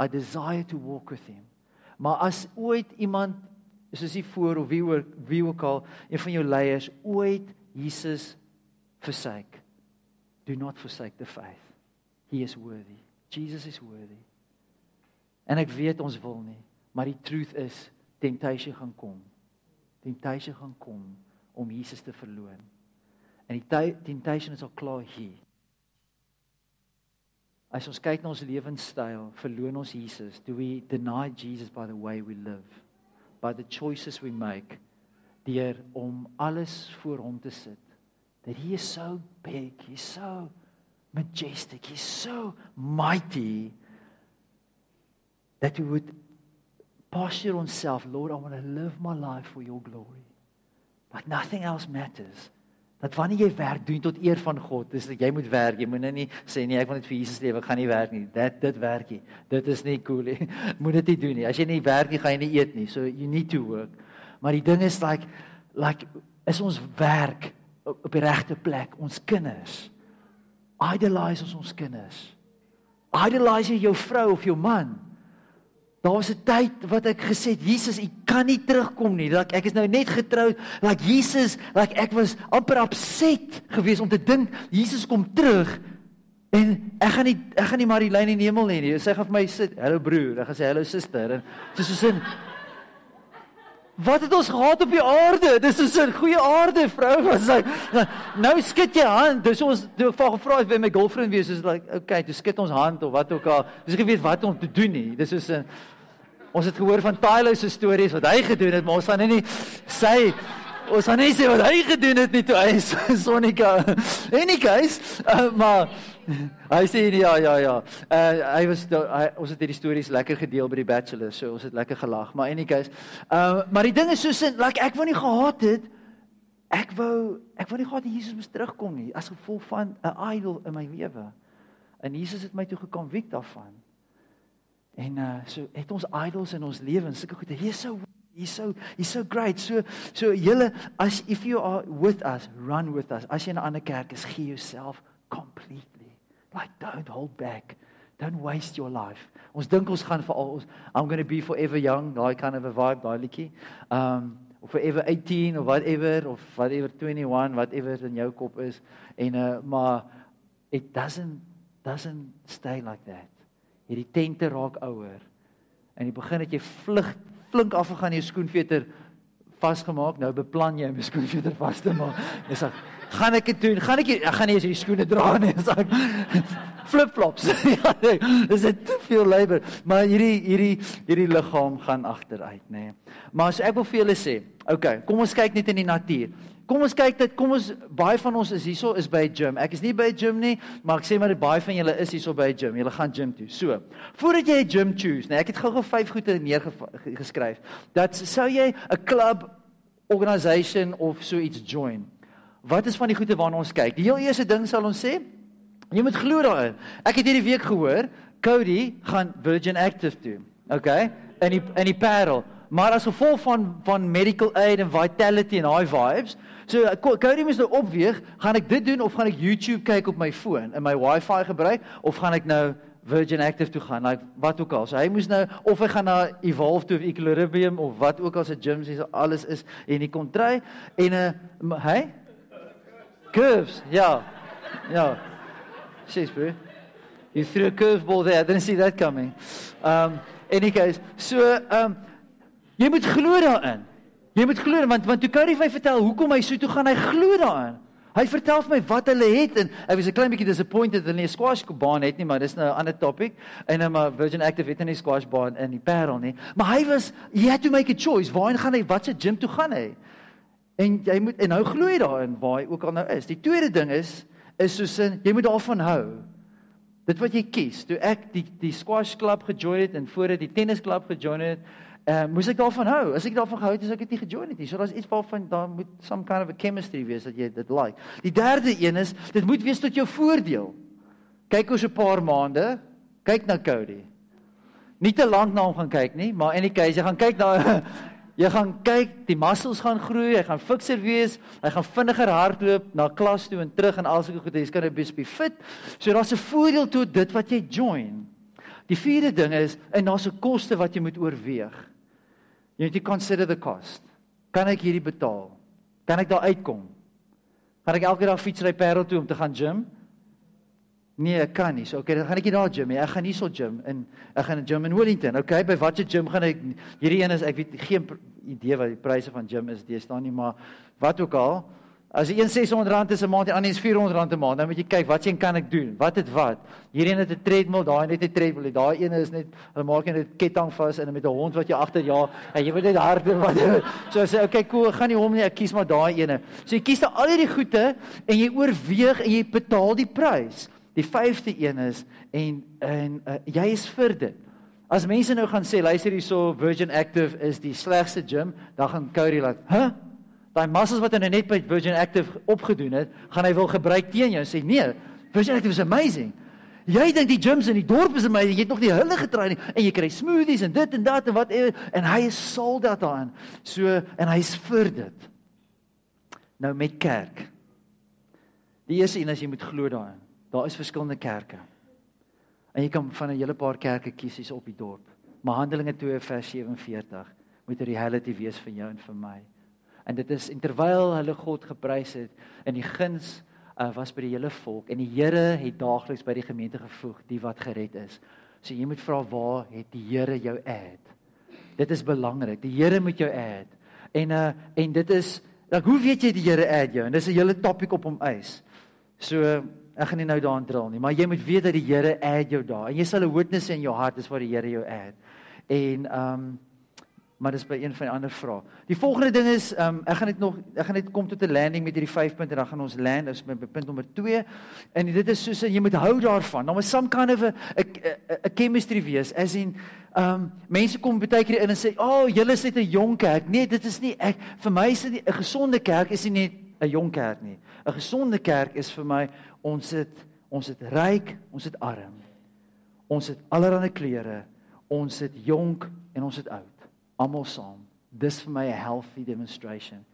I desire to walk with him. Maar as ooit iemand soos die voor of wie ook al, een van jou leiers, ooit Jesus forsake. Do not forsake the faith. He is worthy. Jesus is worthy. En ek weet ons wil nie, maar die truth is, temptation gaan kom. Temptation gaan kom om Jesus te verloon. En die temptation is al klaar hier. As ons kyk na ons lewenstyl, verloon ons Jesus. Do we deny Jesus by the way we live? By the choices we make, deur om alles voor hom te sit. That he is so big, he's so majestic, he's so mighty, that we would posture ourselves, Lord, I want to live my life for your glory. But nothing else matters. Dat wanneer jy werk, doen tot eer van God, dis dat jy moet werk, jy moet nie sê, nee, ek wil net vir Jesus lewe, ek gaan nie werk nie, dit werk nie, dit is nie cool nie, moet dit nie doen nie, as jy nie werk nie, gaan jy nie eet nie, so you need to work. Maar die ding is, like is ons werk op die regte plek, ons kinders, idolize ons kinders, idolize jou vrou of jou man. Daar was 'n tyd wat ek gesê het, Jesus, U kan nie terugkom nie. Like, ek is nou net getroud. Like Jesus, like ek was amper upset geweest om te dink Jesus kom terug en ek gaan nie Marjolein in die hemel hê nie. Sy gaan vir my sit, "Hallo broer," dan gaan sy, "Hallo suster." En dis soos in wat het ons gehad op die aarde? Dis soos 'n goeie aarde, vrou, was like, nou skud jy hand. Dis ons toe ek vir gevra het by my girlfriend wees, soos like, okay, toe skud ons hand of wat ook al. Dis geweet wat om te doen nie. Dis soos 'n ons het gehoor van Tylo se stories wat hy gedoen het, maar ons gaan nie sê ons gaan nie sê wat hy gedoen het nie toe hy Sonika en die guys, maar hy sê ja. Hy was ons het hierdie stories lekker gedeel by die bachelor, so ons het lekker gelag, maar en die guys, maar die ding is soos like ek wou nie gehaat het. Ek wou nie gehad Jesus moes terugkom nie as gevolg van 'n idol in my lewe. En Jesus het my toe gekonvik daarvan. En so het ons idols in ons lewens, sulke goede. He's so great. So julle, if you are with us, run with us. As jy in 'n ander kerk is, gee jouself completely. Like don't hold back. Don't waste your life. Ons dink ons gaan vir al I'm going to be forever young, daai kind of a vibe, daai liedjie. Of forever 18 of whatever 21, whatever in jou kop is. En maar it doesn't stay like that. Hierdie tente raak ouer. In die begin het jy flink afgegaan, jou skoenveter vasgemaak, nou beplan jy om jou skoenveter vas te maak. Jy sê, gaan ek dit doen? Ek gaan nie eens hierdie skoene dra nie. Flip-flops. Dis net te veel labor. Maar hierdie liggaam gaan agteruit, nê. Maar so ek wil vir julle sê, okay, kom ons kyk net in die natuur. Baie van ons is hierso is by 'n gym. Ek is nie by 'n gym nie, maar ek sê maar baie van julle is hierso by 'n gym. Julle gaan gym toe. So, voordat jy 'n gym choose, nee, ek het gou-gou 5 goede neergeskryf. Dat sou jy 'n club, organisation of so iets join. Wat is van die goede waarna ons kyk? Die heel eerste ding sal ons sê, jy moet glo daarin. Ek het hierdie week gehoor, Cody gaan Virgin Active toe. Okay? In die Perel. Maar as gevolg van medical aid en vitality en high vibes, so Cody moes nou opweeg, gaan ek dit doen of gaan ek YouTube kyk op my foon en my wifi gebruik, of gaan ek nou Virgin Active toe gaan, like wat ook al. So hy moes nou, of hy gaan na Evolve toe, of Equilibrium, of wat ook al, sy gyms en so alles is, en die kontry, en hy? Curves, ja. Six, bro. You threw a curveball there, I didn't see that coming. Anyways, so, jy moet glo daarin. Jy moet glo, want toe Curry my vertel hoekom hy so toe gaan, hy glo daarin. Hy vertel vir my wat hulle het en hy was 'n klein bietjie disappointed dat hulle nie 'n squashbaan het nie, maar dis nou 'n ander topic. En maar Virgin Active het nie 'n squashbaan in die Parel nie. Maar he had to make a choice. Waarheen gaan hy? Watse gym toe gaan hy? En jy moet nou glo jy daarin waar hy ook al nou is. Die tweede ding is soos in jy moet daarvan hou. Dit wat jy kies. Toe ek die squash club gejoin het en voordat die tennis club gejoin het, moes ek daarvan hou. As ek daarvan gehou het, is ek dit nie gejoin het nie. So daar's iets waarvan daar moet some kind of a chemistry wees dat jy dit like. Die derde een is, dit moet wees tot jou voordeel. Kyk oor so 'n paar maande, kyk na Cody. Nie te lank na hom gaan kyk nie, maar in die case, jy gaan kyk, die muscles gaan groei, hy gaan fikser wees, hy gaan vinniger hardloop na klas toe en terug en al sulke goed, hy's gonna be fit. So daar's 'n voordeel toe dit wat jy join. Die vierde ding is, en daar's 'n koste wat jy moet oorweeg. You need to consider the cost. Kan ek hierdie betaal? Kan ek daar uitkom? Gaan ek elke dag fietsry Perel toe om te gaan gym? Nee, ek kan nie. So, okay, dan gaan ek nie daar gym nie. Ek gaan nie so gym. Ek gaan gym in Wellington. Okay, by wat se gym gaan ek? Hierdie een is, ek weet geen idee wat die pryse van gym is, die staan nie, maar wat ook al. As die een R600 is 'n maand, die ander is R400 'n maand, dan moet jy kyk, wat sien kan ek doen? Wat het wat? Hierdie een het 'n treadmill, daai net 'n treadmill, daai een is net, hulle maak net 'n ketting vas en met 'n hond wat jy agterjaag, en jy wil net harder wat. So as jy, okay, cool, ek gaan nie hom nie, ek kies maar daai ene. So jy kies dan al hierdie goede en jy oorweeg en jy betaal die prys. Die vyfde een is en jy is vir dit. As mense nou gaan sê, luister hierso, Virgin Active is die slegste gym, dan gaan Cody laat, huh? Die muscles wat hy net by Virgin Active opgedoen het, gaan hy wil gebruik teen jou en sê, nee, Virgin Active is amazing. Jy dink die gyms in die dorp is amazing, jy het nog nie hulle getraai nie, en jy kry smoothies en dit en dat en wat, en hy is sal dat aan. So, en hy is vir dit. Nou met kerk. Die eerste een is, jy moet glo daarin. Daar is verskillende kerke. En jy kan van 'n hele paar kerke kies hier op die dorp. Maar Handelinge 2 vers 47 moet 'n reality wees vir jou en vir my. En dit is, en terwyl hulle God geprys het, en die guns was by die hele volk, en die Here het daagliks by die gemeente gevoeg, die wat gered is. So jy moet vra, waar het die Here jou add? Dit is belangrik, die Here moet jou add. En dit is, like, hoe weet jy die Here add jou? En dis 'n hele topic op hom eis. So, ek gaan nie nou daaraan drill nie, maar jy moet weet dat die Here add jou daar. En jy sal 'n witness in jou hart, dis waar die Here jou add. Maar dis by een van die ander vrae. Die volgende ding is, ek gaan net kom tot 'n landing met hierdie 5 punte, en dan gaan ons land, dis by punt nommer 2, en dit is soos, jy moet hou daarvan, nou is some kind of a chemistry wees, as in, mense kom baie keer in en sê, julle is net 'n jong kerk, nee, dit is nie, vir my is dit, 'n gesonde kerk is nie net 'n jong kerk nie, 'n gesonde kerk is vir my, ons het ryk, ons het arm, ons het allerlei kleure, ons het jonk, en ons het oud. Almal saam. Dis vir my 'n healthy demonstration.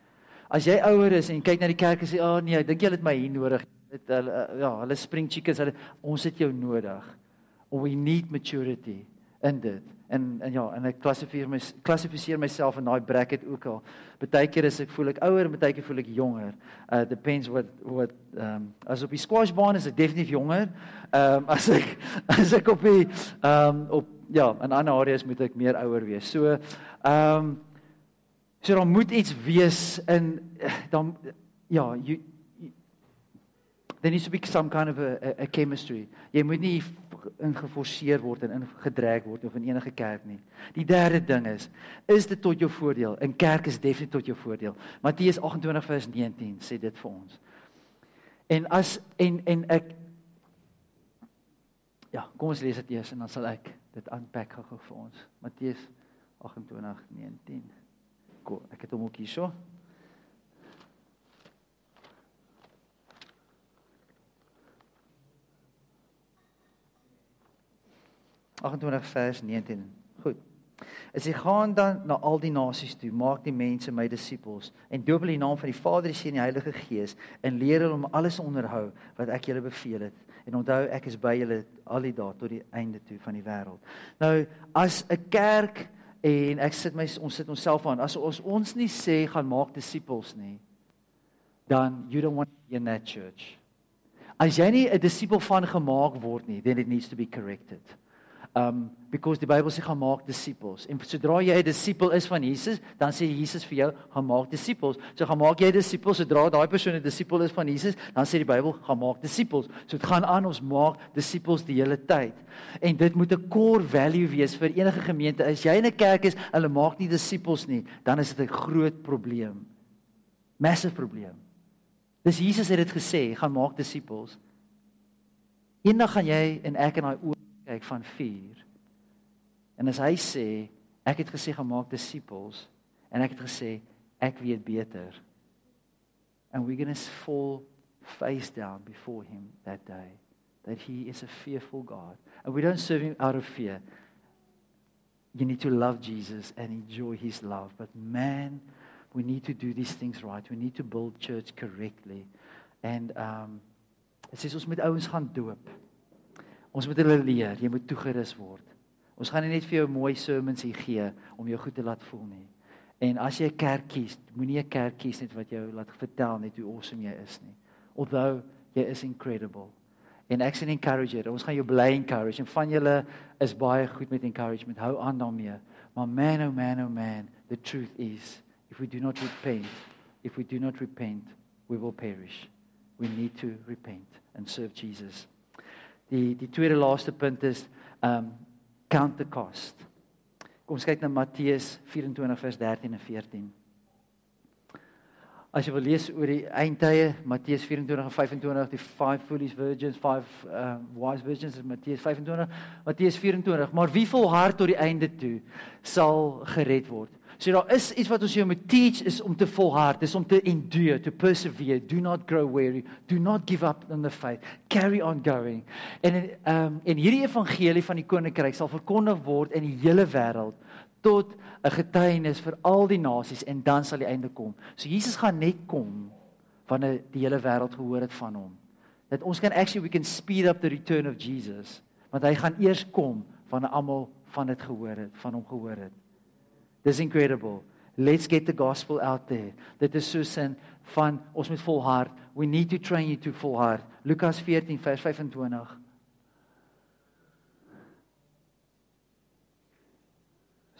As jy ouer is en jy kyk na die kerk en sê, nee, ek dink jy het my hier nodig. Hulle spring chickens, ons het jou nodig. We need maturity in dit. En ek klassifiseer myself in daai bracket ook al. Partykeer is ek voel ek ouer, partykeer voel ek jonger. Depends what as op die squashbaan is ek definitief jonger. As ek op die in ander areas moet ek meer ouer wees. So, so daar moet iets wees in, dan, there needs to be some kind of a chemistry. Jy moet nie ingeforceer word en ingedrag word of in enige kerk nie. Die derde ding is dit tot jou voordeel? In kerk is definitief tot jou voordeel. Matteus 28 vers 19 sê dit vir ons. Kom ons lees dit eers en dan sal ek dit unpack gou vir ons. Matteus 28:19. Kom, ek het hom ook hier so. Vers 19. Goed. As jy gaan dan na al die nasies toe, maak die mense my disippels, en doop hulle in die naam van die Vader, die Seun en die Heilige Gees, en leer hulle om alles onderhou wat ek julle beveel het. En onthou, ek is by julle al die dae tot die einde toe van die wêreld. Nou, as 'n kerk, en ons sit onsself aan, as ons nie sê, gaan maak disippels nie, dan you don't want to be in that church. As jy nie 'n disipel van gemaak word nie, then it needs to be corrected. Because die Bybel sê, gaan maak disippels. En sodra jy 'n disipel is van Jesus, dan sê Jesus vir jou, gaan maak disippels. So gaan maak jy disippels, sodra daai persoon 'n disipel is van Jesus, dan sê die Bybel, gaan maak disippels. So dit gaan aan, ons maak disippels die hele tyd. En dit moet 'n core value wees vir enige gemeente. As jy in 'n kerk is, hulle maak nie disippels nie, dan is dit 'n groot probleem. Massive probleem. Dis Jesus het dit gesê, gaan maak disippels. Eendag gaan jy en ek in daai oor kyk van 4. En as hy sê, ek het gesê, gaan maak disippels, en ek het gesê, ek weet beter. And we're going to fall face down before him that day, that he is a fearful God. And we don't serve him out of fear. You need to love Jesus and enjoy his love. But man, we need to do these things right. We need to build church correctly. And it says, ons moet ouens gaan doop. Ons moet hulle leer, jy moet toegerus word. Ons gaan nie net vir jou mooi sermons hier gee, om jou goed te laat voel nie. En as jy 'n kerk kies, moenie 'n kerk kies net wat jou laat vertel net hoe awesome jy is nie. Onthou, jy is incredible. En ek sien encourager, ons gaan jou bly encourage, en van julle is baie goed met encouragement, hou aan daarmee. Maar man, oh man, oh man, the truth is, if we do not repent, we will perish. We need to repent and serve Jesus. Die tweede laaste punt is, count the cost. Kom ons kyk na Matteus 24 vers 13 en 14. As jy wil lees oor die eindtye, Matteus 24 en 25, die 5 foolish virgins, 5 wise virgins, is Matteus 25, Matteus 24, maar wie volhard tot die einde toe, sal gered word. So daar is iets wat ons jou moet teach, is om te volhard, is om te endure, to persevere, do not grow weary, do not give up on the faith, carry on going. En hierdie evangelie van die koninkryk sal verkondig word in die hele wêreld, tot 'n getuienis vir al die nasies, en dan sal die einde kom. So Jesus gaan net kom, wanneer die hele wêreld gehoor het van hom. Dat ons kan actually, we can speed up the return of Jesus, want hy gaan eers kom, wanneer almal van dit gehoor het, van hom gehoor het. Dis incredible. Let's get the gospel out there. Dit is soos in van, ons moet volhard, we need to train you to volhard. Lukas 14 vers 25.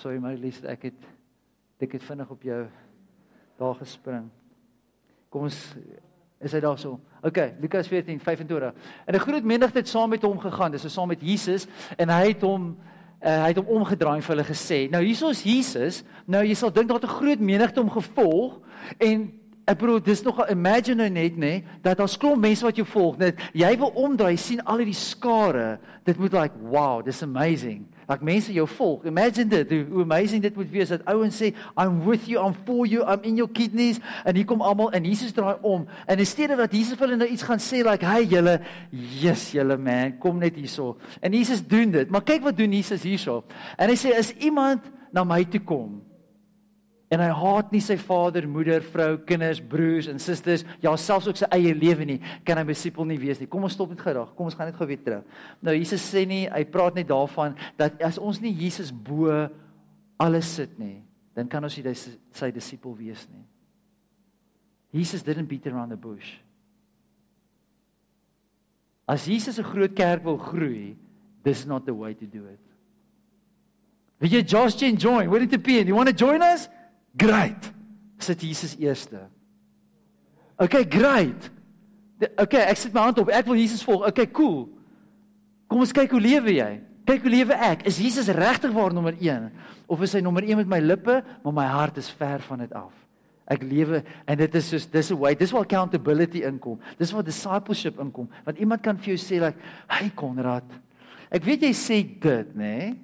Sorry Marjolein, ek het vinnig op jou daar gespring. Kom ons, is hy daar so? Okay, Lukas 14, 25. En 'n groot menigte het saam met hom gegaan, dis saam met Jesus, en hy het hom omgedraai en vir hulle gesê, nou hier is Jesus, nou jy sal dink dat 'n groot menigte hom gevolg, en ek bedoel, dis nog, imagine nou net, nee, dat as klomp mense wat jou volg, net, jy wil omdraai, sien al die skare, dit moet like, wow, dis amazing, like mense jou volg, imagine dit, hoe amazing dit moet wees, dat ouens sê, I'm with you, I'm for you, I'm in your kidneys, en hier kom almal, en Jesus draai om, en instead of dat Jesus vir hulle nou iets gaan sê, like, hey julle, yes julle man, kom net hierso, en Jesus doen dit, maar kyk wat doen Jesus hierso, en hy sê, as iemand na my toe kom, en hy haat nie sy vader, moeder, vrou, kinders, broers en sisters, ja, selfs ook sy eie lewe nie, kan hy disipel nie wees nie. Kom ons stop met gedag, kom ons gaan net gou weer terug. Nou, Jesus sê nie, hy praat net daarvan, dat as ons nie Jesus bo alles sit nie, dan kan ons nie sy disipel wees nie. Jesus didn't beat around the bush. As Jesus 'n groot kerk wil groei, this is not the way to do it. Wil jy JoshGen join? Wellington, you want to join us? Great, sit Jesus eerste. Okay, great. Okay, ek sit my hand op, ek wil Jesus volg. Okay, cool. Kom ons kyk hoe lewe jy. Kyk hoe lewe ek. Is Jesus regtig waar nommer 1? Of is hy nommer 1 met my lippe, maar my hart is ver van dit af? Ek lewe, en dit is soos, dis 'n way, dis waar accountability inkom. Dis waar discipleship inkom. Want iemand kan vir jou sê, like, hey Konrad, ek weet jy sê dit, nee?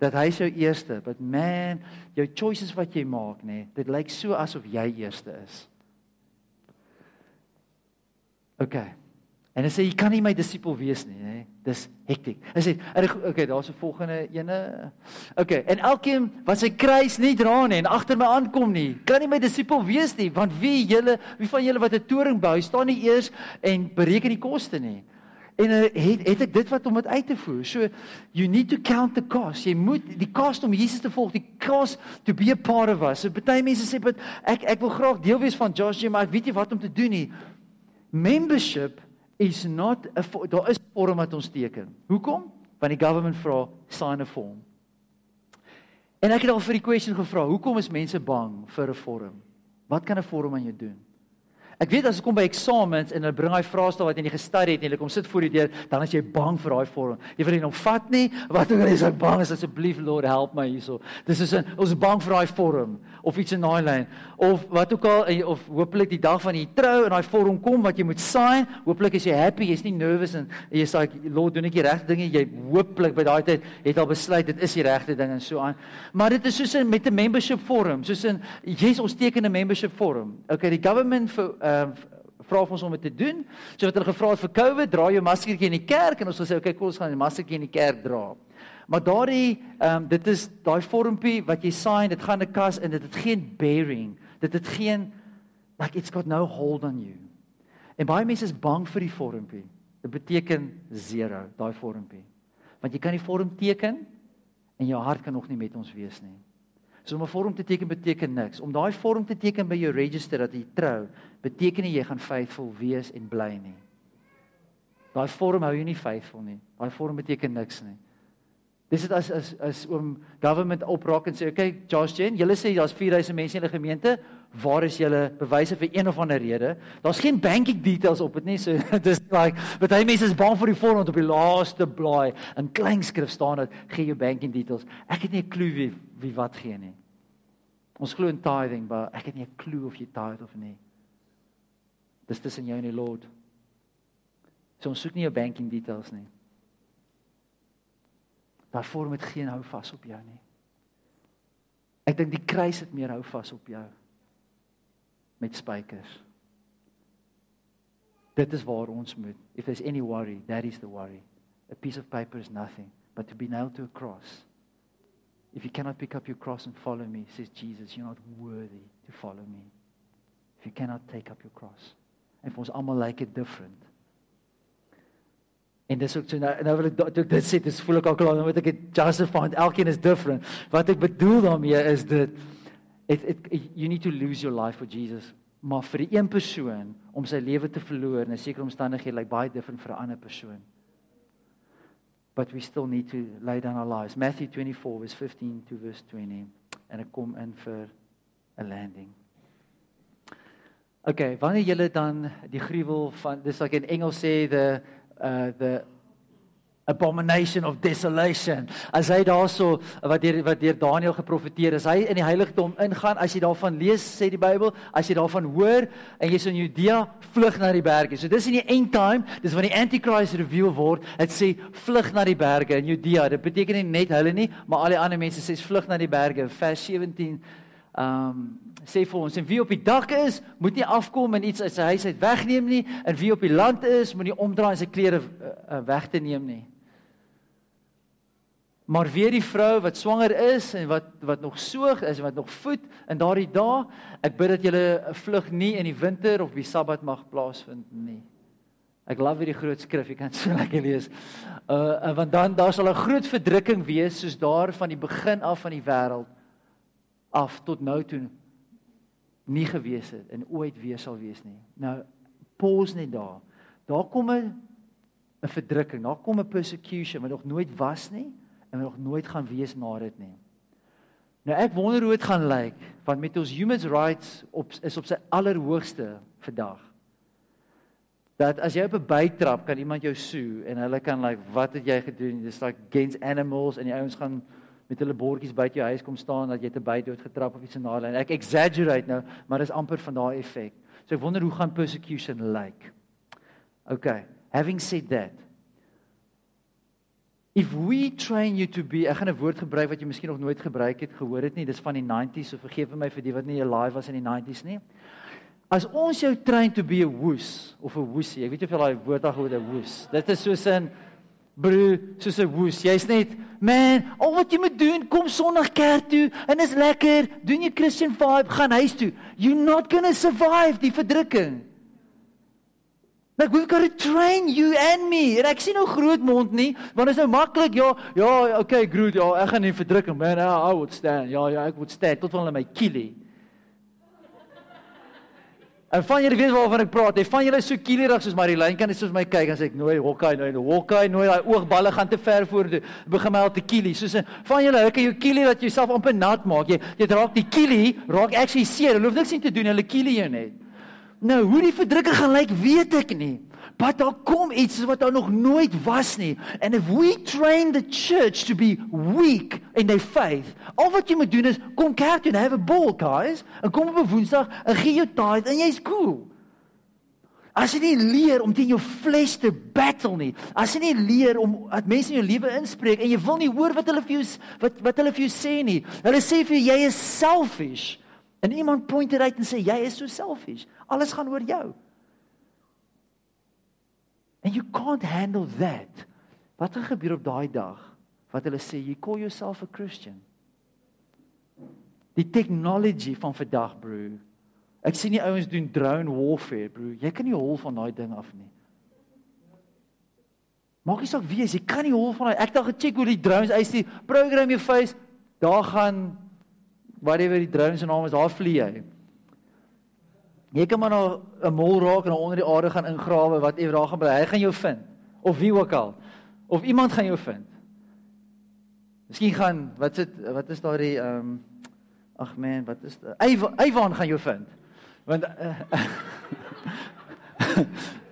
Dat hy is jou eerste, but man, jou choices wat jy maak, nee, dit lyk so asof jy eerste is. Ok, en hy sê, jy kan nie my disipel wees nie, nee, dis hektiek. Hy sê, ok, daar is die volgende ene, ok, en elkeen wat sy kruis nie dra nie, en agter my aankom nie, kan nie my disipel wees nie, want wie van julle wat 'n toring bou, staan nie eers en bereken die koste nie. En het ek dit wat om het uit te voer, so you need to count the cost, jy moet die cost om Jesus te volg, die cost to be a part of us, so baie mense sê, but ek wil graag deel wees van JoshGen, maar ek weet nie wat om te doen nie, membership is not, daar is vorm wat ons teken, hoekom? Want die government vra, sign a form, en ek het al vir die question gevra, hoekom is mense bang vir 'n vorm, wat kan 'n vorm aan jou doen? Ek weet as ek kom by examens en hulle bring hy vraestel wat jy nie gestudy het en hulle kom sit voor die deur, dan is jy bang vir daai vorm. Jy wil nie hom vat nie, wat ook al is ek bang is, asseblief Lord help my hierso. Dis is ons bang vir daai vorm of iets in daai lyn of wat ook al of hopelik die dag van die trou en daai vorm kom wat jy moet sign, hopelik is jy happy, jy's nie nervous en jy sê Lord doen ek die regte ding en jy hopelik by daai tyd het al besluit dit is die regte ding en so aan. Maar dit is soos in met 'n membership vorm, soos in jy's ons teken 'n membership vorm. Okay, die government vir vra vir ons om dit te doen, so wat hulle gevra het vir COVID, dra jou maskertjie in die kerk, en ons wil sê, okay, kom ons gaan die maskertjie in die kerk dra, maar dit is daai vormpie wat jy sign, dit gaan in die kas, en dit het geen bearing, dit het geen, like it's got no hold on you, en baie mense is bang vir die vormpie, dit beteken zero, daai vormpie, want jy kan die vorm teken, en jou hart kan nog nie met ons wees nie, So om 'n vorm te teken beteken niks. Om daai vorm te teken by jou register dat jy trou, beteken nie jy gaan faithful wees en bly nie. Daai vorm hou jy nie faithful nie. Daai vorm beteken niks nie. Dis dit as oom government opraak en sê, okay, JoshGen, julle sê daar's 4000 mense in die gemeente, waar is julle bewyse vir een of ander rede? Daar's geen banking details op dit nie, so dis like, baie mense is bang vir die voorhand op die laaste blaai, in kleinskrif staan dit, gee jou banking details. Ek het nie 'n klou wie wat gee nie. Ons glo in tithing, maar ek het nie 'n klou of jy tithe of nie. Dis tussen jou en die Lord. So ons soek nie jou banking details nie. Daarvoor moet geen hou vast op jou nie. Ek dink die kruis het meer hou vast op jou. Met spykers. Dit is waar ons moet. If there's any worry, that is the worry. A piece of paper is nothing, but to be nailed to a cross. If you cannot pick up your cross and follow me, says Jesus, you're not worthy to follow me. If you cannot take up your cross. En vir ons allemaal lyk dit different. En dis ook so, nou wil ek dit sê, dis voel ek al klaar, nou moet ek het justify, want elkeen is different. Wat ek bedoel daarmee is dit, you need to lose your life for Jesus, maar vir die een persoon, om sy lewe te verloor, in 'n sekere omstandighede, like baie different vir 'n ander persoon. But we still need to lay down our lives. Matthew 24, verse 15 to verse 20, en ek kom in vir 'n landing. Okay, wanneer julle dan die gruwel van, dis like in Engels sê, the abomination of desolation, as hy daar so, wat deur Daniël geprofeteer, as hy in die heiligdom ingaan, as jy daarvan lees, sê die Bybel, as jy daarvan hoor, en jy's in Judea, vlug na die berge, so dis in die end time, dis wanneer die Antichrist reveal word, het sê, vlug na die berge in Judea, dit beteken nie net hulle nie, maar al die ander mense sê, vlug na die berge, vers 17, sê vir ons, en wie op die dak is, moet nie afkom en iets uit sy huis uit wegneem nie, en wie op die land is, moet nie omdraai en sy kleren weg te neem nie. Maar weer die vrou wat swanger is, en wat nog soog is, en wat nog voed, in daardie dae, ek bid dat julle vlug nie in die winter, of die Sabbat mag plaasvind nie. Ek love hierdie groot skrif, jy kan dit so lekker lees, want dan, daar sal 'n groot verdrukking wees, soos daar van die begin af van die wêreld, af tot nou toe nie gewees het, en ooit weer sal wees nie. Nou, pause net daar. Daar kom 'n verdrukking, daar kom 'n persecution, wat nog nooit was nie, en wat nog nooit gaan wees na dit nie. Nou, ek wonder hoe dit gaan lyk, want met ons human rights is op sy allerhoogste vandag. Dat as jy op 'n bytrap, kan iemand jou sue, en hulle kan like, wat het jy gedoen, dis like against animals, en die ouens gaan met hulle bordjies buite jou huis kom staan, dat jy te buite doodgetrap of iets in daai lyn. Ek exaggerate nou, maar dis amper van daai effek. So ek wonder hoe gaan persecution lyk. Okay, having said that, if we train you to be, ek gaan 'n woord gebruik wat jy miskien nog nooit gebruik het, gehoor het nie, dis van die 90s, so vergewe my vir die wat nie alive was in die 90s nie. As ons jou train to be a woes, of 'n woesie, ek weet nie of jy daai woord daar gehoor het, 'n woes. Dit is soos 'n broer, soos 'n woes, jy's net, man, al wat jy moet doen, kom Sondag kerk toe, en is lekker, doen jy Christian vibe, gaan huis toe, you're not gonna survive die verdrukking. Like, we've got to train you and me, en ek sien nou groot mond nie, want is nou makkelijk, ja, okay, groot, ja, ek gaan nie verdrukking, man, I would stand, ja, ek would stand, tot wel in my kielie. En van julle weet waarvan ek praat, en van julle is so kielerig soos Marjolein, kan dit soos my kyk, en sê ek, nooi, die oogballe gaan te ver voor, begin my al te kielie, soos van julle, ek kan jou kielie, dat jy self amper nat maak, jy raak die kielie, raak actually seer, hulle hoef niks nie te doen, hulle kielie jou net. Nou, hoe die verdrukking gaan lyk, weet ek nie, maar daar kom iets, wat daar nog nooit was nie, and if we train the church to be weak in their faith, al wat jy moet doen is, kom kerk toe, have a ball guys, en kom op 'n Woensdag, en gee jou tithe, en jy's cool. As jy nie leer om teen jou vlees te battle nie, as jy nie leer om, dat mense in jou lewe inspreek, en jy wil nie hoor wat hulle vir jou sê nie, hulle sê vir jy is selfish, en iemand point dit uit en sê, jy is so selfish, alles gaan oor jou. And you can't handle that. Wat gaan gebeur op daai dag, wat hulle sê, you call yourself a Christian. Die technology van vandag, broer, ek sien die ouens doen drone warfare, broer, jy kan nie hol van daai ding af nie. Maak nie saak wie is, jy kan nie hol van daai, ek dacht gecheck hoe die drones, hy sê, program your face, daar gaan whatever die drone se naam is, daar vlieg jy. Jy kan maar na 'n mol raak en na onder die aarde gaan ingrawe, whatever daar gaan bly. Hy gaan jou vind, of wie ook al. Of iemand gaan jou vind. Miskien gaan, Iwan gaan jou vind. Want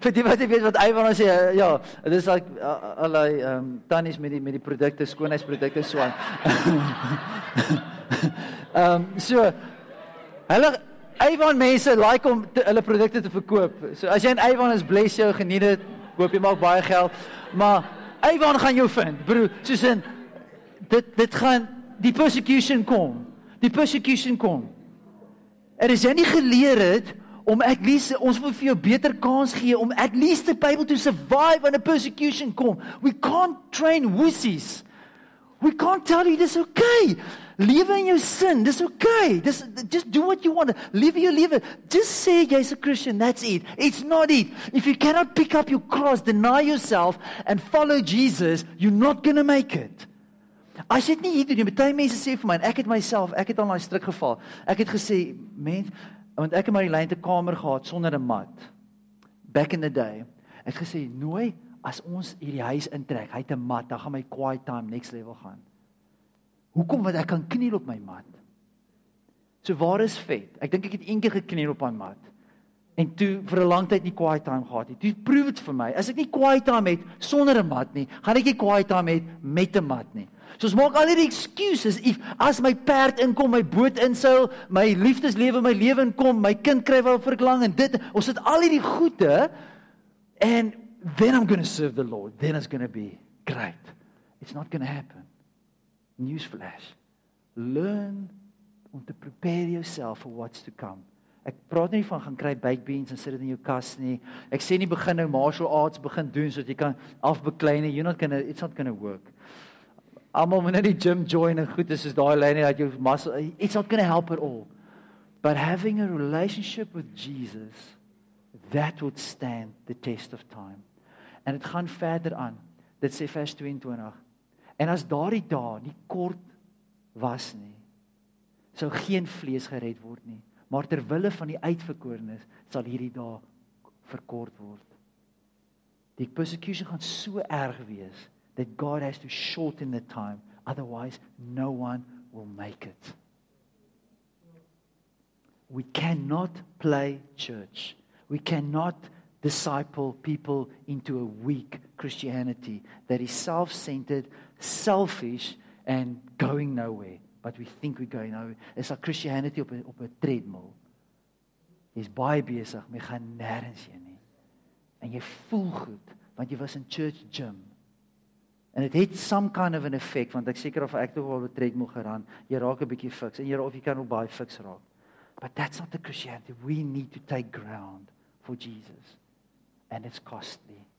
vir die wat ek weet wat Iwan sê, ja, dit is like allerlei tannies met die produkte, skoonheidsprodukte so aan. So hulle Iwan mense like om hulle produkte te verkoop. So as jy in Iwan is, bless jou, geniet dit, koop jy maak baie geld, maar Iwan gaan jou vind, broer. Soos in dit gaan die persecution kom. Die persecution kom. As jy nie geleer het om at least, ons wil vir jou beter kans gee, om at least the Bible to survive when a persecution kom. We can't train wussies. We can't tell you this okay. Lewe in jou sin, dis okay. Just do what you want. Lewe jou lewe. Just say jy's 'n Christian, that's it. It's not it. If you cannot pick up your cross, deny yourself and follow Jesus, you're not going to make it. As jy dit nie hier doen, baie mense sê vir my, en ek het al daai struik geval. Ek het gesê, mens, want ek het maar die lyn te kamer gehad sonder 'n mat. Back in the day. Ek het gesê, nooi, as ons hierdie huis intrek, hy het 'n mat, dan gaan my quiet time next level gaan. Hoekom? Want ek kan kniel op my mat. So waar is vet? Ek dink ek het een keer gekniel op my mat. En toe vir 'n lang tyd nie quiet time gehad nie. Toe proef dit vir my, as ek nie quiet time het sonder 'n mat nie, gaan ek nie quiet time hê met 'n mat nie. So ons maak al hierdie excuses, as my perd inkom, my boot insuil, my liefdeslewe, my lewe inkom, my kind kry wat ek verlang en dit, ons het al hierdie goede, and then I'm going to serve the Lord, then it's going to be great. It's not going to happen. Newsflash. Learn om te prepare yourself for what's to come. Ek praat nie van gaan kry baked beans en sit dit in jou kas nie. Ek sê nie begin nou martial arts begin doen sodat jy kan afbeklei nie. It's not going to work. Almal moet net die gym join en goed is daai lyn dat jou muscle, it's not going to help at all. But having a relationship with Jesus, that would stand the test of time. En dit gaan verder aan. Dit sê vers 22. En as daardie dae nie kort was nie, sou geen vlees gered word nie, maar ter wille van die uitverkorenes sal hierdie dae verkort word. Die persecution gaan so erg wees that God has to shorten the time, otherwise no one will make it. We cannot play church. We cannot disciple people into a weak Christianity that is self-centered, selfish, and going nowhere. But we think we're going nowhere. It's like Christianity op 'n treadmill. Jy's baie besig, maar jy gaan nêrens heen nie. En jy voel goed, want jy was in church gym. En dit het some kind of an effect, want ek seker of ek tog wel betrek moet geraan, jy raak 'n bietjie fiks, en jy raak of jy kan ook baie fiks raak. But that's not the Christianity. We need to take ground for Jesus. And it's costly.